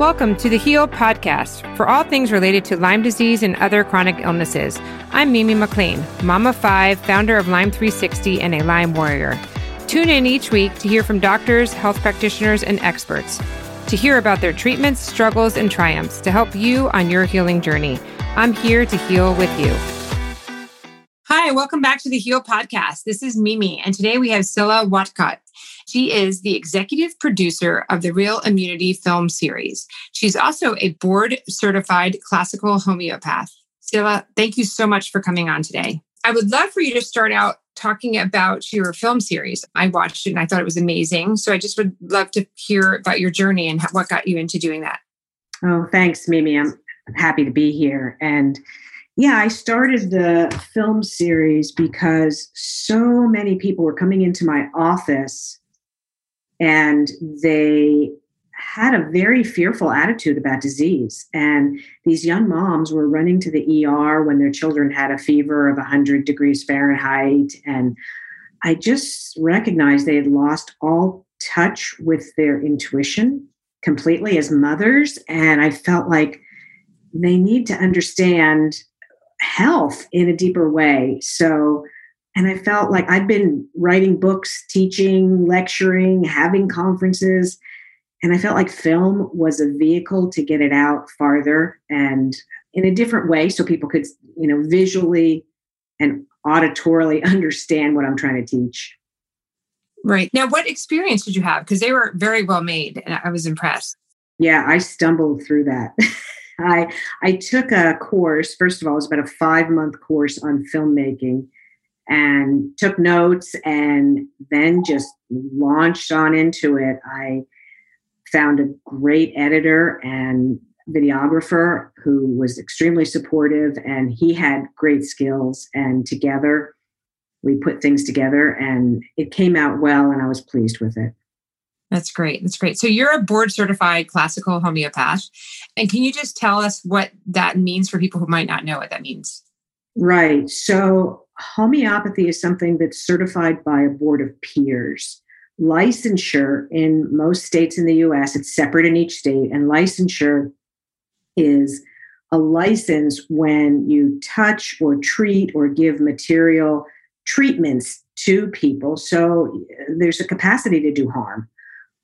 Welcome to the HEAL Podcast for all things related to Lyme disease and other chronic illnesses. I'm Mimi McLean, Mama 5, founder of Lyme 360 and a Lyme warrior. Tune in each week to hear from doctors, health practitioners, and experts to hear about their treatments, struggles, and triumphs to help you on your healing journey. I'm here to heal with you. Hi, welcome back to the HEAL Podcast. This is Mimi, and today we have Scylla Watcott. She is the executive producer of the Real Immunity film series. She's also a board-certified classical homeopath. Scylla, thank you so much for coming on today. I would love for you to start out talking about your film series. I watched it and I thought it was amazing. So I just would love to hear about your journey and what got you into doing that. Oh, thanks, Mimi. I'm happy to be here. And yeah, I started the film series because so many people were coming into my office and they had a very fearful attitude about disease. And these young moms were running to the ER when their children had a fever of 100 degrees Fahrenheit. And I just recognized they had lost all touch with their intuition completely as mothers. And I felt like they need to understand health in a deeper way. And I felt like I'd been writing books, teaching, lecturing, having conferences, and I felt like film was a vehicle to get it out farther and in a different way so people could, visually and auditorily understand what I'm trying to teach. Right. Now, what experience did you have? Because they were very well made and I was impressed. Yeah, I stumbled through that. I took a course. First of all, it was about a 5-month course on filmmaking and took notes and then just launched on into it. I found a great editor and videographer who was extremely supportive, and he had great skills, and together we put things together and it came out well and I was pleased with it. That's great. That's great. So you're a board certified classical homeopath. And can you just tell us what that means for people who might not know what that means? Right. So homeopathy is something that's certified by a board of peers. Licensure in most states in the U.S., it's separate in each state, and licensure is a license when you touch or treat or give material treatments to people. So there's a capacity to do harm,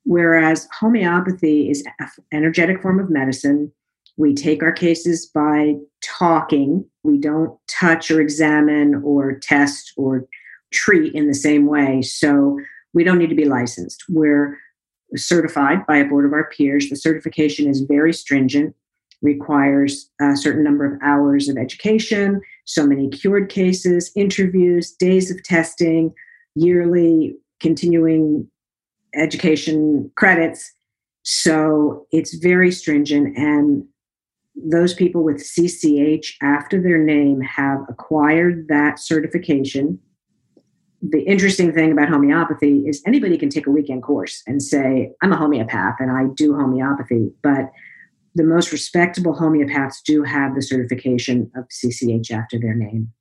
whereas homeopathy is an energetic form of medicine. We take our cases by talking. We don't touch or examine or test or treat in the same way. So we don't need to be licensed. We're certified by a board of our peers. The certification is very stringent, requires a certain number of hours of education, so many cured cases, interviews, days of testing, yearly continuing education credits. So it's very stringent. And those people with CCH after their name have acquired that certification. The interesting thing about homeopathy is anybody can take a weekend course and say, I'm a homeopath and I do homeopathy, but the most respectable homeopaths do have the certification of CCH after their name.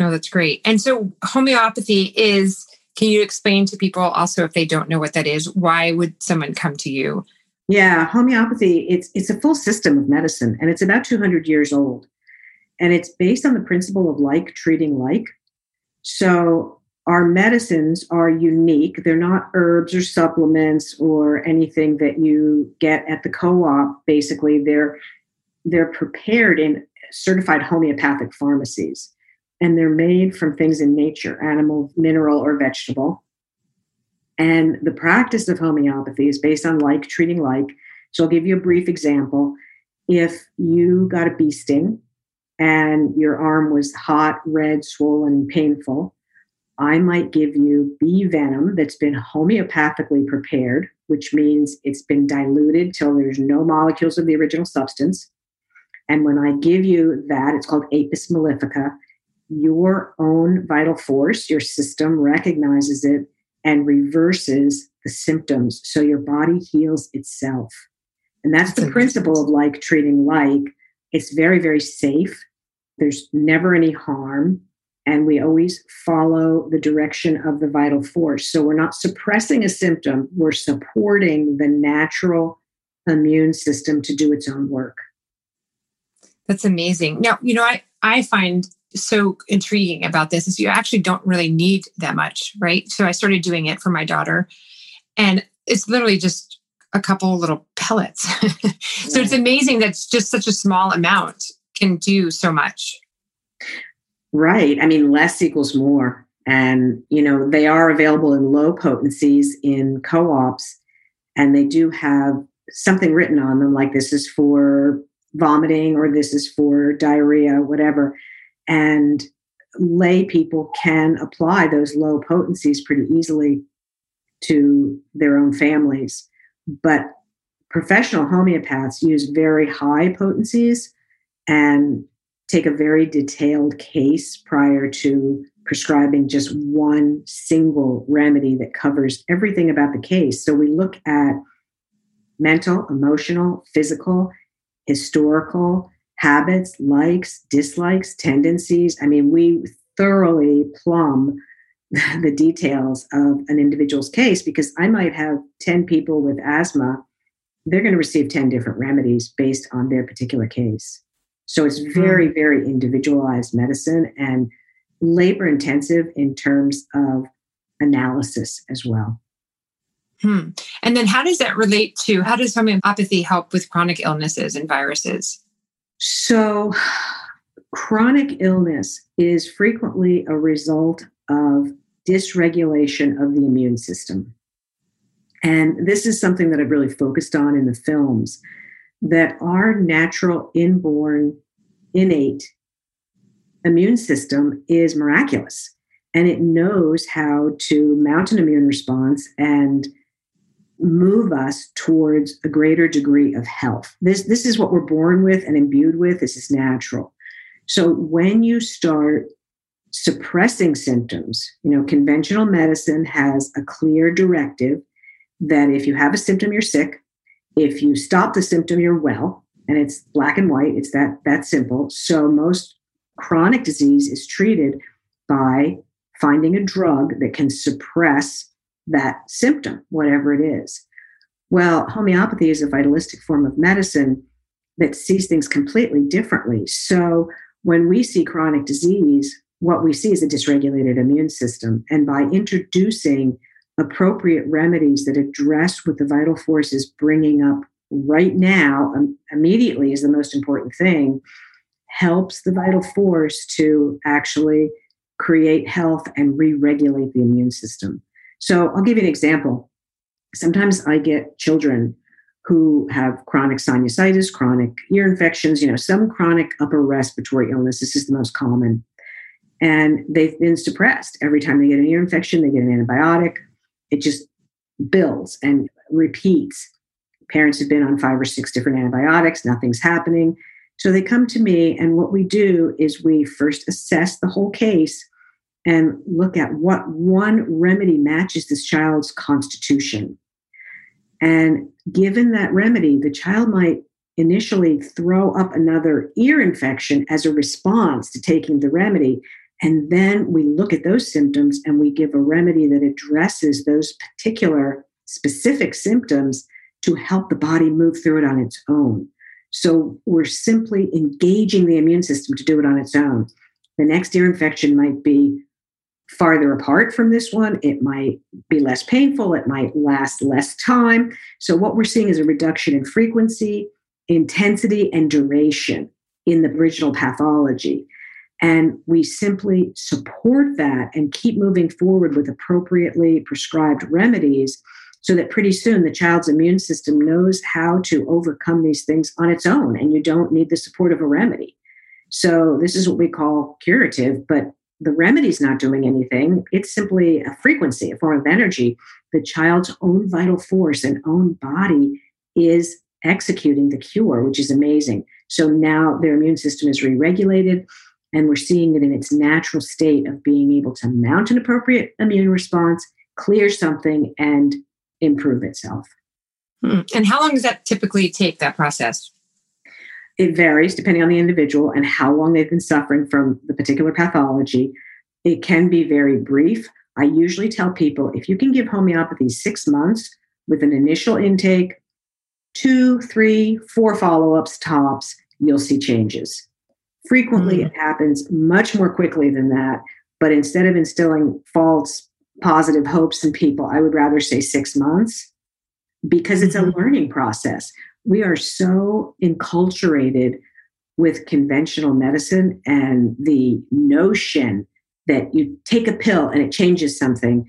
Oh, that's great. And so homeopathy is, can you explain to people also, if they don't know what that is, why would someone come to you? Yeah, homeopathy, it's a full system of medicine and it's about 200 years old. And it's based on the principle of like treating like. So our medicines are unique. They're not herbs or supplements or anything that you get at the co-op. Basically, they're prepared in certified homeopathic pharmacies, and they're made from things in nature, animal, mineral, or vegetable. And the practice of homeopathy is based on like treating like. So I'll give you a brief example. If you got a bee sting and your arm was hot, red, swollen, and painful, I might give you bee venom that's been homeopathically prepared, which means it's been diluted till there's no molecules of the original substance. And when I give you that, it's called Apis mellifica, your own vital force, your system recognizes it and reverses the symptoms. So your body heals itself. And that's the principle of like treating like. It's very, very safe. There's never any harm. And we always follow the direction of the vital force. So we're not suppressing a symptom. We're supporting the natural immune system to do its own work. That's amazing. Now, you know, I find so intriguing about this is you actually don't really need that much, right? So I started doing it for my daughter, and it's literally just a couple little pellets. So it's amazing that just such a small amount can do so much. Right. I mean, less equals more. And, you know, they are available in low potencies in co-ops, and they do have something written on them, like this is for vomiting or this is for diarrhea, whatever. And lay people can apply those low potencies pretty easily to their own families. But professional homeopaths use very high potencies and take a very detailed case prior to prescribing just one single remedy that covers everything about the case. So we look at mental, emotional, physical, historical, habits, likes, dislikes, tendencies. I mean, we thoroughly plumb the details of an individual's case, because I might have 10 people with asthma. They're going to receive 10 different remedies based on their particular case. So it's very, very individualized medicine and labor intensive in terms of analysis as well. And then how does that relate to, how does homeopathy help with chronic illnesses and viruses? So chronic illness is frequently a result of dysregulation of the immune system. And this is something that I've really focused on in the films, that our natural, inborn, innate immune system is miraculous. And it knows how to mount an immune response and move us towards a greater degree of health. This is what we're born with and imbued with. This is natural. So when you start suppressing symptoms, you know, conventional medicine has a clear directive that if you have a symptom, you're sick. If you stop the symptom, you're well. And it's black and white. It's that simple. So most chronic disease is treated by finding a drug that can suppress that symptom, whatever it is. Well, homeopathy is a vitalistic form of medicine that sees things completely differently. So when we see chronic disease, what we see is a dysregulated immune system. And by introducing appropriate remedies that address what the vital force is bringing up right now, immediately is the most important thing, helps the vital force to actually create health and re-regulate the immune system. So I'll give you an example. Sometimes I get children who have chronic sinusitis, chronic ear infections, you know, some chronic upper respiratory illness. This is the most common. And they've been suppressed. Every time they get an ear infection, they get an antibiotic. It just builds and repeats. Parents have been on 5 or 6 different antibiotics. Nothing's happening. So they come to me, and what we do is we first assess the whole case and look at what one remedy matches this child's constitution. And given that remedy, the child might initially throw up another ear infection as a response to taking the remedy. And then we look at those symptoms and we give a remedy that addresses those particular specific symptoms to help the body move through it on its own. So we're simply engaging the immune system to do it on its own. The next ear infection might be farther apart from this one. It might be less painful. It might last less time. So what we're seeing is a reduction in frequency, intensity, and duration in the original pathology. And we simply support that and keep moving forward with appropriately prescribed remedies so that pretty soon the child's immune system knows how to overcome these things on its own, and you don't need the support of a remedy. So this is what we call curative, but the remedy's not doing anything. It's simply a frequency, a form of energy. The child's own vital force and own body is executing the cure, which is amazing. So now their immune system is re-regulated, and we're seeing it in its natural state of being able to mount an appropriate immune response, clear something, and improve itself. And how long does that typically take, that process? It varies depending on the individual and how long they've been suffering from the particular pathology. It can be very brief. I usually tell people, if you can give homeopathy 6 months with an initial intake, two, three, four follow-ups tops, you'll see changes. Frequently, it happens much more quickly than that. But instead of instilling false positive hopes in people, I would rather say 6 months, because it's a learning process. We are so enculturated with conventional medicine and the notion that you take a pill and it changes something.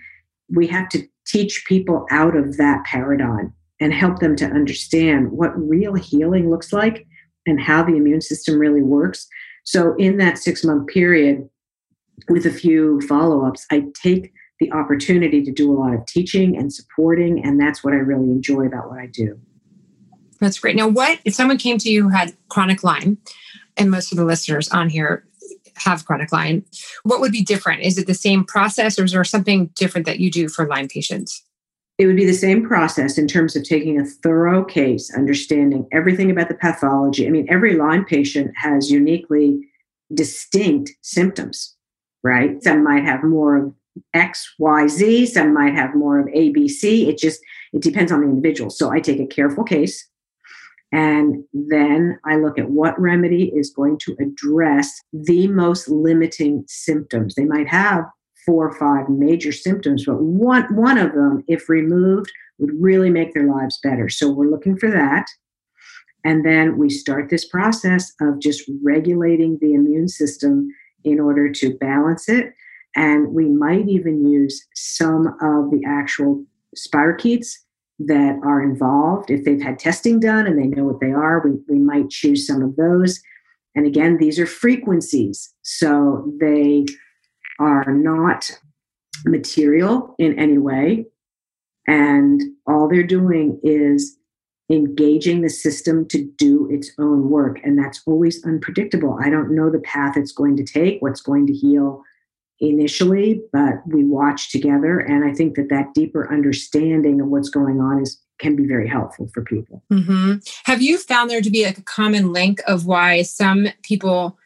We have to teach people out of that paradigm and help them to understand what real healing looks like and how the immune system really works. So in that 6-month period, with a few follow-ups, I take the opportunity to do a lot of teaching and supporting, and that's what I really enjoy about what I do. That's great. Now, what if someone came to you who had chronic Lyme, and most of the listeners on here have chronic Lyme, what would be different? Is it the same process, or is there something different that you do for Lyme patients? It would be the same process in terms of taking a thorough case, understanding everything about the pathology. I mean, every Lyme patient has uniquely distinct symptoms, right? Some might have more of X, Y, Z. Some might have more of A, B, C. It depends on the individual. So I take a careful case, and then I look at what remedy is going to address the most limiting symptoms. They might have 4 or 5 major symptoms, but one of them, if removed, would really make their lives better. So we're looking for that. And then we start this process of just regulating the immune system in order to balance it. And we might even use some of the actual spirochetes that are involved. If they've had testing done and they know what they are, we might choose some of those. And again, these are frequencies. So they are not material in any way. And all they're doing is engaging the system to do its own work. And that's always unpredictable. I don't know the path it's going to take, what's going to heal initially, but we watch together. And I think that deeper understanding of what's going on can be very helpful for people. Mm-hmm. Have you found there to be like a common link of why some people,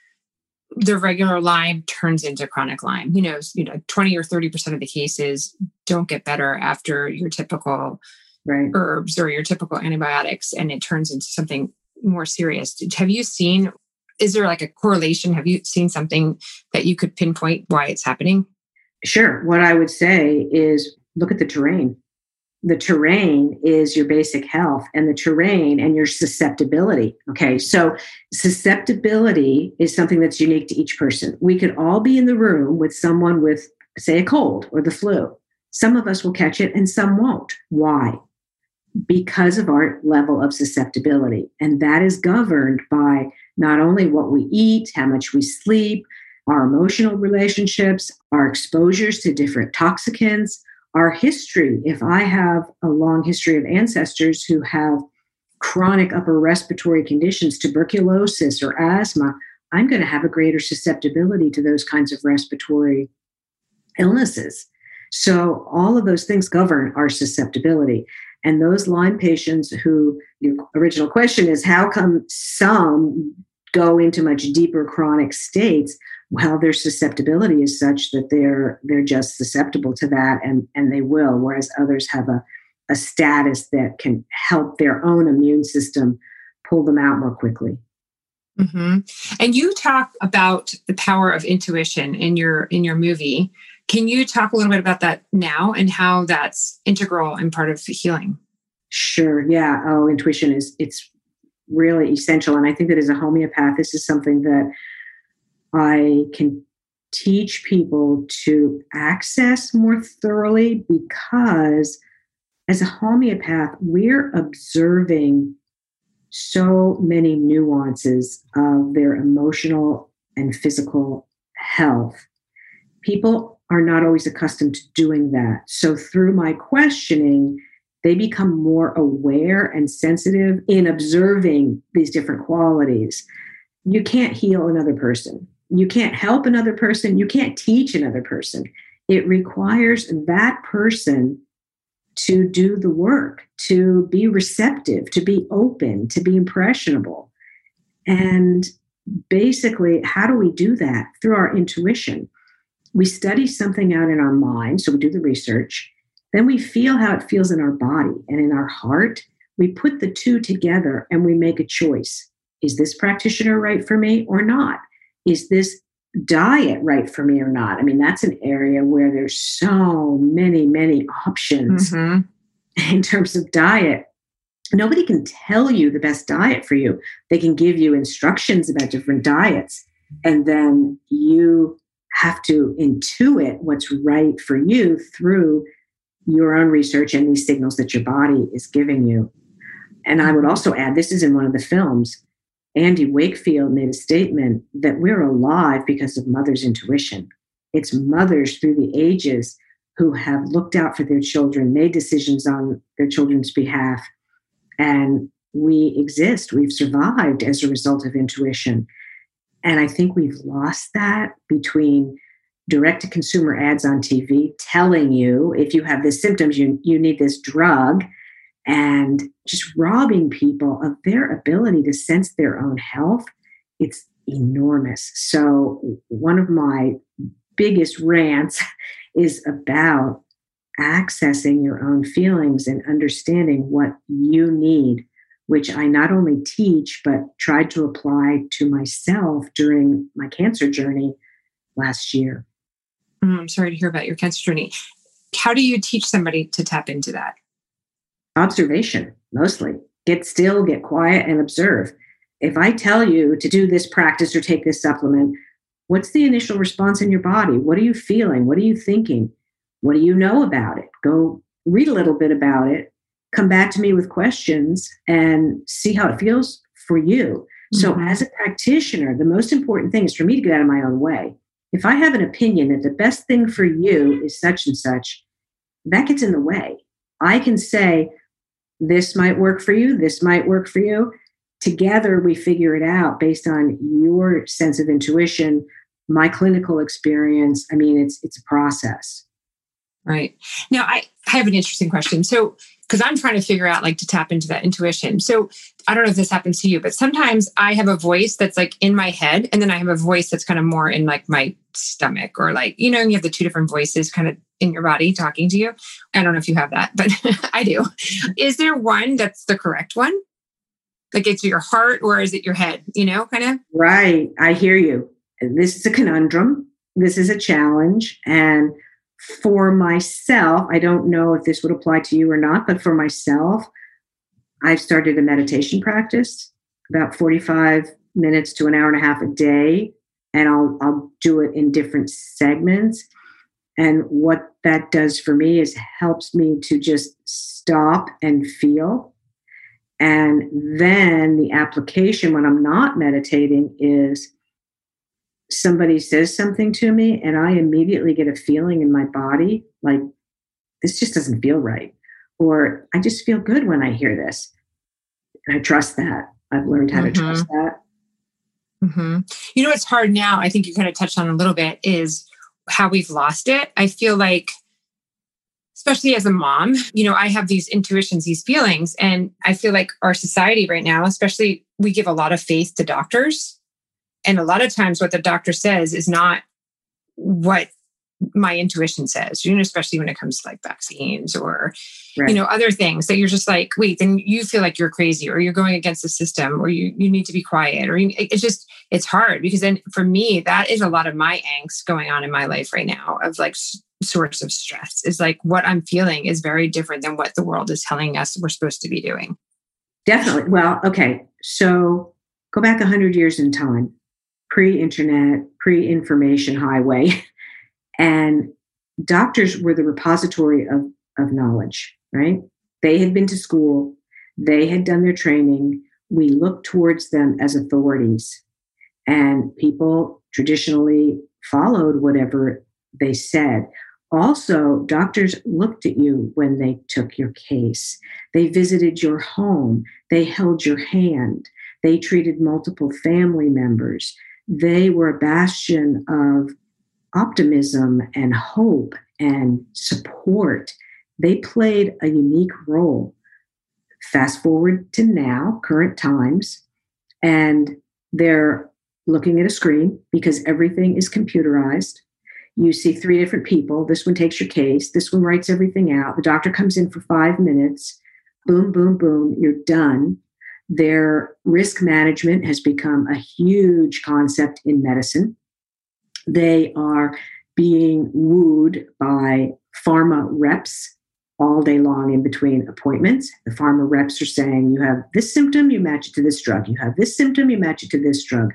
their regular Lyme turns into chronic Lyme? You know, 20 or 30% of the cases don't get better after your typical herbs or your typical antibiotics, and it turns into something more serious. Is there like a correlation? Have you seen something that you could pinpoint why it's happening? Sure. What I would say is look at the terrain. The terrain is your basic health and the terrain and your susceptibility. Okay. So susceptibility is something that's unique to each person. We could all be in the room with someone with, say, a cold or the flu. Some of us will catch it and some won't. Why? Because of our level of susceptibility. And that is governed by not only what we eat, how much we sleep, our emotional relationships, our exposures to different toxicants, our history. If I have a long history of ancestors who have chronic upper respiratory conditions, tuberculosis or asthma, I'm going to have a greater susceptibility to those kinds of respiratory illnesses. So all of those things govern our susceptibility. And those Lyme patients who, your original question is, how come some go into much deeper chronic states? Well, their susceptibility is such that they're just susceptible to that, and they will, whereas others have a status that can help their own immune system pull them out more quickly. Mm-hmm. And you talk about the power of intuition in your movie. Can you talk a little bit about that now and how that's integral and part of healing? Sure. Yeah. Oh, intuition it's really essential. And I think that as a homeopath, this is something that I can teach people to access more thoroughly, because as a homeopath, we're observing so many nuances of their emotional and physical health. People are not always accustomed to doing that. So through my questioning, they become more aware and sensitive in observing these different qualities. You can't heal another person. You can't help another person. You can't teach another person. It requires that person to do the work, to be receptive, to be open, to be impressionable. And basically, how do we do that? Through our intuition. We study something out in our mind, so we do the research. Then we feel how it feels in our body and in our heart. we put the two together and we make a choice. Is this practitioner right for me or not? Is this diet right for me or not? I mean, that's an area where there's so many, many options in terms of diet. Nobody can tell you the best diet for you. They can give you instructions about different diets, and then you have to intuit what's right for you through your own research and these signals that your body is giving you. And I would also add, this is in one of the films, Andy Wakefield made a statement that we're alive because of mothers' intuition. It's mothers through the ages who have looked out for their children, made decisions on their children's behalf, and we exist. We've survived as a result of intuition. And I think we've lost that between direct-to-consumer ads on TV telling you, if you have these symptoms, you need this drug, and just robbing people of their ability to sense their own health. It's enormous. So one of my biggest rants is about accessing your own feelings and understanding what you need, which I not only teach, but tried to apply to myself during my cancer journey last year. I'm sorry to hear about your cancer journey. How do you teach somebody to tap into that? Observation, mostly. Get still, get quiet, and observe. If I tell you to do this practice or take this supplement, what's the initial response in your body? What are you feeling? What are you thinking? What do you know about it? Go read a little bit about it. Come back to me with questions and see how it feels for you. So as a practitioner, the most important thing is for me to get out of my own way. If I have an opinion that the best thing for you is such and such, that gets in the way. I can say, this might work for you. This might work for you. Together, we figure it out based on your sense of intuition, my clinical experience. I mean, it's a process. Right. Now, I have an interesting question. So, because I'm trying to figure out like to tap into that intuition. So I don't know if this happens to you, but sometimes I have a voice that's like in my head, and then I have a voice that's kind of more in like my stomach, or like, you know, you have the two different voices kind of in your body talking to you. I don't know if you have that, but I do. Is there one that's the correct one? Like, it's your heart or is it your head, you know, kind of? Right. I hear you. This is a conundrum. This is a challenge. And for myself, I don't know if this would apply to you or not, but for myself, I've started a meditation practice about 45 minutes to an hour and a half a day, and I'll do it in different segments. And what that does for me is helps me to just stop and feel. And then the application when I'm not meditating is, somebody says something to me and I immediately get a feeling in my body like, this just doesn't feel right. Or I just feel good when I hear this. And I trust that. I've learned how to trust that. You know, it's hard now. I think you kind of touched on a little bit is how we've lost it. I feel like, especially as a mom, you know, I have these intuitions, these feelings, and I feel like our society right now, especially, we give a lot of faith to doctors. And a lot of times what the doctor says is not what my intuition says, you know, especially when it comes to like vaccines or, you know, other things that you're just like, wait, then you feel like you're crazy or you're going against the system or you need to be quiet, or it's just, it's hard because then for me, that is a lot of my angst going on in my life right now of like source of stress is like what I'm feeling is very different than what the world is telling us we're supposed to be doing. Definitely. Well, okay. So go back 100 years in time. Pre-internet, pre-information highway. And doctors were the repository of knowledge, right? They had been to school. They had done their training. We looked towards them as authorities. And people traditionally followed whatever they said. Also, doctors looked at you when they took your case. They visited your home. They held your hand. They treated multiple family members. They were a bastion of optimism and hope and support. They played a unique role. Fast forward to now, current times, and they're looking at a screen because everything is computerized. You see three different people. This one takes your case. This one writes everything out. The doctor comes in for 5 minutes. boom, boom, boom, you're done. Their risk management has become a huge concept in medicine. They are being wooed by pharma reps all day long in between appointments. The pharma reps are saying, you have this symptom, you match it to this drug. You have this symptom, you match it to this drug.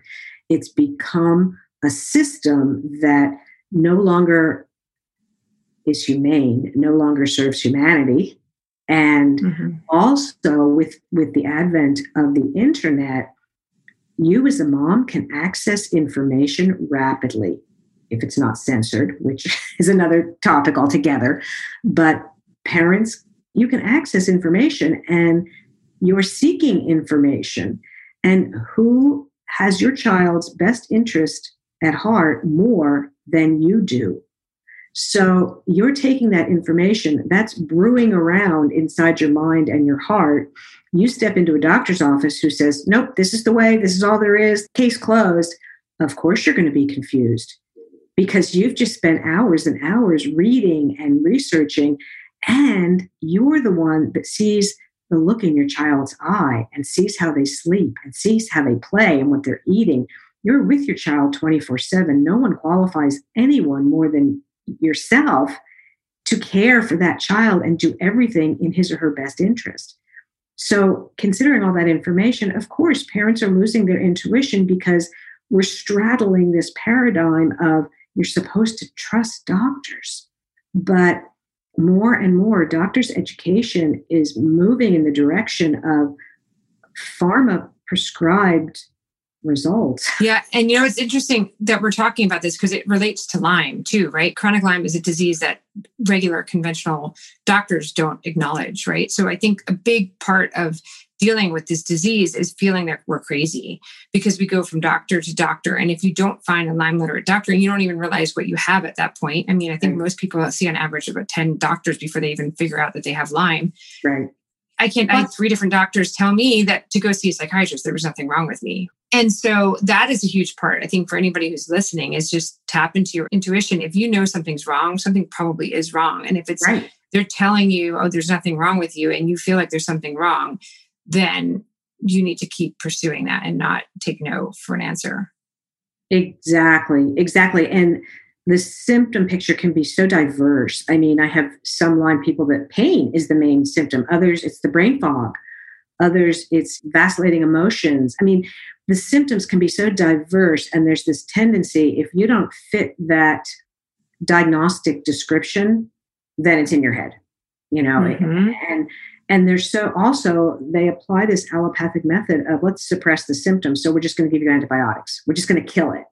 It's become a system that no longer is humane, no longer serves humanity. And also with the advent of the internet, you as a mom can access information rapidly if it's not censored, which is another topic altogether. But parents, you can access information and you're seeking information. And who has your child's best interest at heart more than you do? So you're taking that information that's brewing around inside your mind and your heart. You step into a doctor's office who says, nope, this is the way, this is all there is, case closed. Of course, you're going to be confused because you've just spent hours and hours reading and researching, and you're the one that sees the look in your child's eye and sees how they sleep and sees how they play and what they're eating. You're with your child 24/7. No one qualifies anyone more than yourself to care for that child and do everything in his or her best interest. So considering all that information, of course, parents are losing their intuition because we're straddling this paradigm of you're supposed to trust doctors. But more and more, doctors' education is moving in the direction of pharma-prescribed results. Yeah. And you know, it's interesting that we're talking about this because it relates to Lyme too, right? Chronic Lyme is a disease that regular conventional doctors don't acknowledge, right? So I think a big part of dealing with this disease is feeling that we're crazy because we go from doctor to doctor. And if you don't find a Lyme literate doctor, you don't even realize what you have at that point. I mean, I think most people see on average about 10 doctors before they even figure out that they have Lyme. Right. I had 3 different doctors tell me that to go see a psychiatrist, there was nothing wrong with me. And so that is a huge part, I think, for anybody who's listening, is just tap into your intuition. If you know something's wrong, something probably is wrong. And if it's right, they're telling you, oh, there's nothing wrong with you, and you feel like there's something wrong, then you need to keep pursuing that and not take no for an answer. Exactly. And the symptom picture can be so diverse. I mean, I have some Lyme people that pain is the main symptom. Others, it's the brain fog. Others, it's vacillating emotions. I mean, the symptoms can be so diverse, and there's this tendency, if you don't fit that diagnostic description, then it's in your head, you know? And there's so also, they apply this allopathic method of let's suppress the symptoms. So we're just going to give you antibiotics. We're just going to kill it.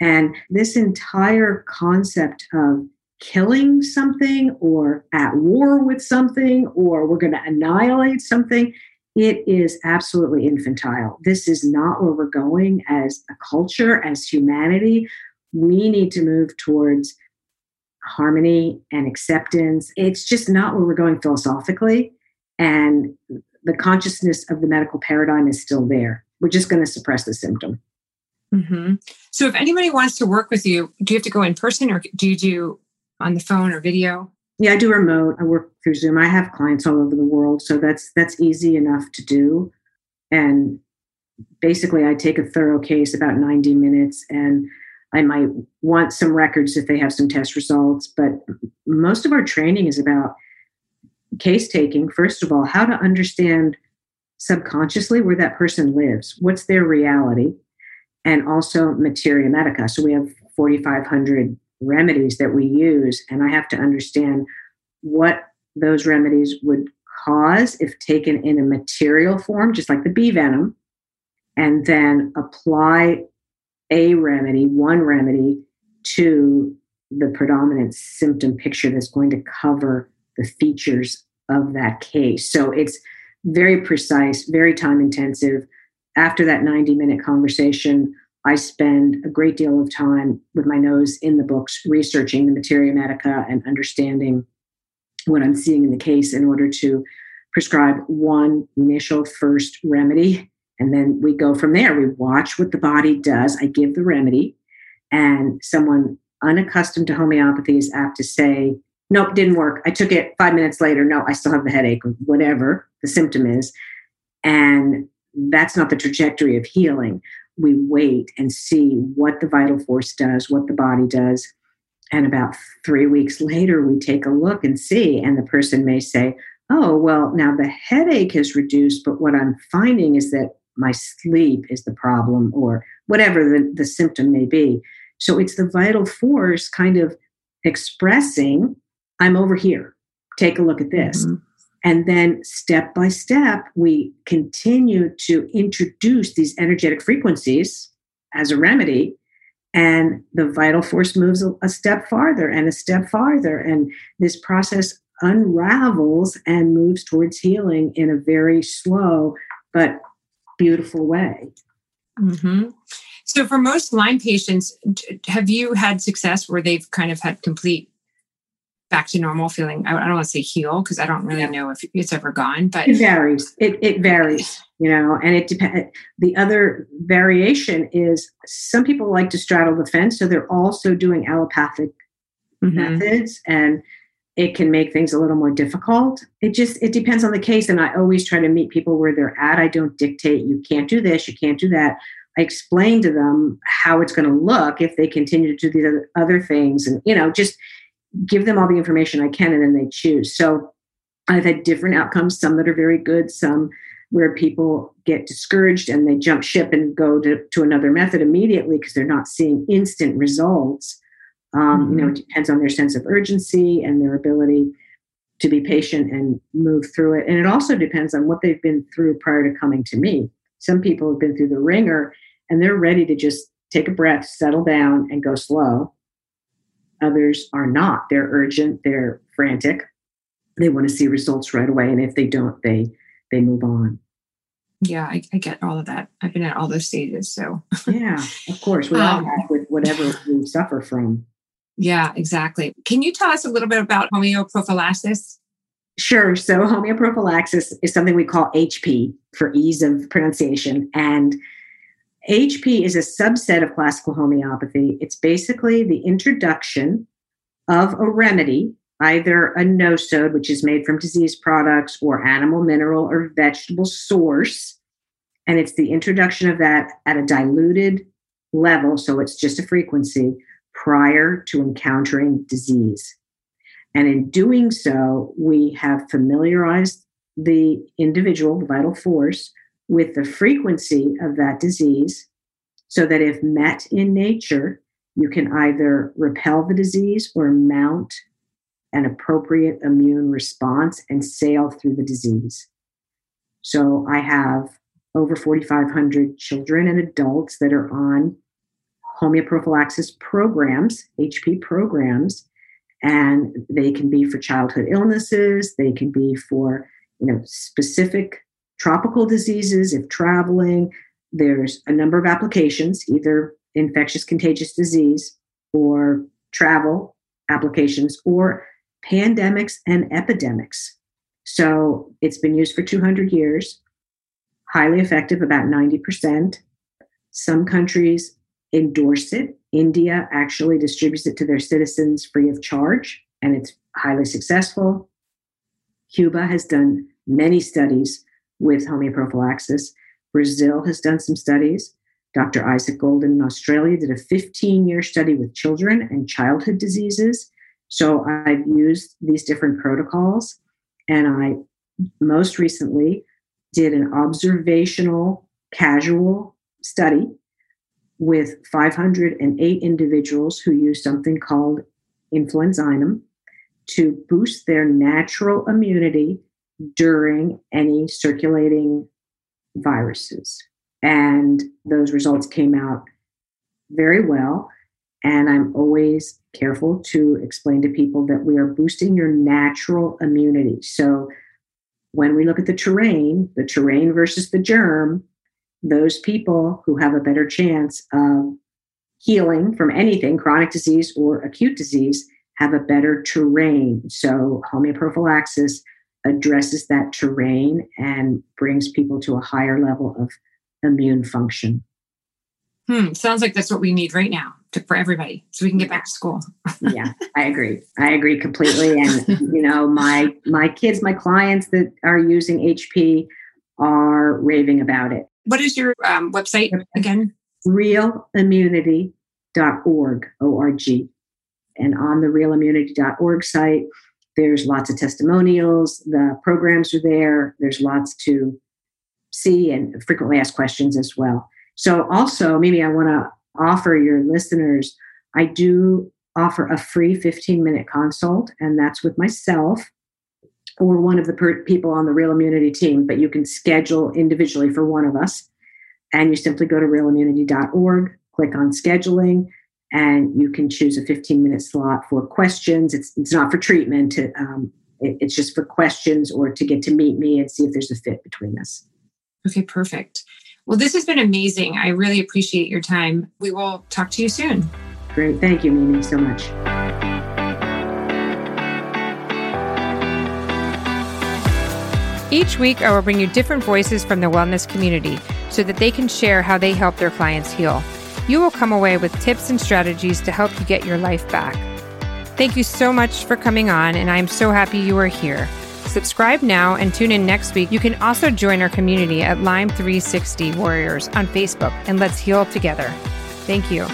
And this entire concept of killing something or at war with something, or we're going to annihilate something, it is absolutely infantile. This is not where we're going as a culture, as humanity. We need to move towards harmony and acceptance. It's just not where we're going philosophically. And the consciousness of the medical paradigm is still there. We're just going to suppress the symptom. Mm-hmm. So if anybody wants to work with you, do you have to go in person or do you do on the phone or video? Yeah, I do remote. I work through Zoom. I have clients all over the world, so that's easy enough to do. And basically, I take a thorough case, about 90 minutes, and I might want some records if they have some test results. But most of our training is about case taking, first of all, how to understand subconsciously where that person lives, what's their reality, and also Materia Medica. So we have 4,500 remedies that we use, and I have to understand what those remedies would cause if taken in a material form, just like the bee venom, and then apply one remedy to the predominant symptom picture that's going to cover the features of that case. So it's very precise, very time intensive. After that 90-minute conversation, I spend a great deal of time with my nose in the books, researching the Materia Medica and understanding what I'm seeing in the case in order to prescribe one initial first remedy. And then we go from there. We watch what the body does. I give the remedy. And someone unaccustomed to homeopathy is apt to say, Nope, didn't work. I took it 5 minutes later. No, I still have the headache or whatever the symptom is. And that's not the trajectory of healing. We wait and see what the vital force does, what the body does. And about 3 weeks later, we take a look and see. And the person may say, oh, well, now the headache has reduced, but what I'm finding is that my sleep is the problem, or whatever the symptom may be. So it's the vital force kind of expressing, I'm over here, take a look at this. Mm-hmm. And then step by step, we continue to introduce these energetic frequencies as a remedy, and the vital force moves a step farther and a step farther. And this process unravels and moves towards healing in a very slow but beautiful way. Mm-hmm. So for most Lyme patients, have you had success where they've kind of had complete back to normal feeling? I don't want to say heal, because I don't really know if it's ever gone, but it varies. It varies, you know, and it depends. The other variation is some people like to straddle the fence. So they're also doing allopathic methods, and it can make things a little more difficult. It depends on the case. And I always try to meet people where they're at. I don't dictate, you can't do this, you can't do that. I explain to them how it's going to look if they continue to do the other things, and, you know, just give them all the information I can, and then they choose. So I've had different outcomes, some that are very good, some where people get discouraged and they jump ship and go to another method immediately because they're not seeing instant results. You know, it depends on their sense of urgency and their ability to be patient and move through it. And it also depends on what they've been through prior to coming to me. Some people have been through the ringer and they're ready to just take a breath, settle down, and go slow. Others are not. They're urgent. They're frantic. They want to see results right away. And if they don't, they move on. Yeah, I get all of that. I've been at all those stages. So yeah, of course. We're all back with whatever we suffer from. Yeah, exactly. Can you tell us a little bit about homeoprophylaxis? Sure. So homeoprophylaxis is something we call HP for ease of pronunciation. And HP is a subset of classical homeopathy. It's basically the introduction of a remedy, either a nosode, which is made from disease products, or animal, mineral, or vegetable source. And it's the introduction of that at a diluted level. So it's just a frequency prior to encountering disease. And in doing so, we have familiarized the individual, the vital force, with the frequency of that disease, so that if met in nature, you can either repel the disease or mount an appropriate immune response and sail through the disease. So I have over 4,500 children and adults that are on homeoprophylaxis programs, HP programs, and they can be for childhood illnesses, they can be for, you know, specific tropical diseases, if traveling. There's a number of applications, either infectious contagious disease or travel applications, or pandemics and epidemics. So it's been used for 200 years, highly effective, about 90%. Some countries endorse it. India actually distributes it to their citizens free of charge, and it's highly successful. Cuba has done many studies with homeoprophylaxis. Brazil has done some studies. Dr. Isaac Golden in Australia did a 15-year study with children and childhood diseases. So I've used these different protocols, and I most recently did an observational casual study with 508 individuals who used something called influenzinum to boost their natural immunity during any circulating viruses. And those results came out very well. And I'm always careful to explain to people that we are boosting your natural immunity. So when we look at the terrain versus the germ, those people who have a better chance of healing from anything, chronic disease or acute disease, have a better terrain. So homeoprophylaxis addresses that terrain and brings people to a higher level of immune function. Sounds like that's what we need right now for everybody so we can get back to school. Yeah, I agree. I agree completely. And, you know, my kids, my clients that are using HP are raving about it. What is your website again? Realimmunity.org, O-R-G. And on the realimmunity.org site, there's lots of testimonials. The programs are there. There's lots to see and frequently asked questions as well. So also, Mimi, I want to offer your listeners, I do offer a free 15-minute consult, and that's with myself or one of the people on the Real Immunity team, but you can schedule individually for one of us. And you simply go to realimmunity.org, click on scheduling, and you can choose a 15-minute slot for questions. It's not for treatment. It's just for questions or to get to meet me and see if there's a fit between us. Okay, perfect. Well, this has been amazing. I really appreciate your time. We will talk to you soon. Great. Thank you, Mimi, so much. Each week, I will bring you different voices from the wellness community so that they can share how they help their clients heal. You will come away with tips and strategies to help you get your life back. Thank you so much for coming on, and I'm so happy you are here. Subscribe now and tune in next week. You can also join our community at Lyme 360 Warriors on Facebook, and let's heal together. Thank you.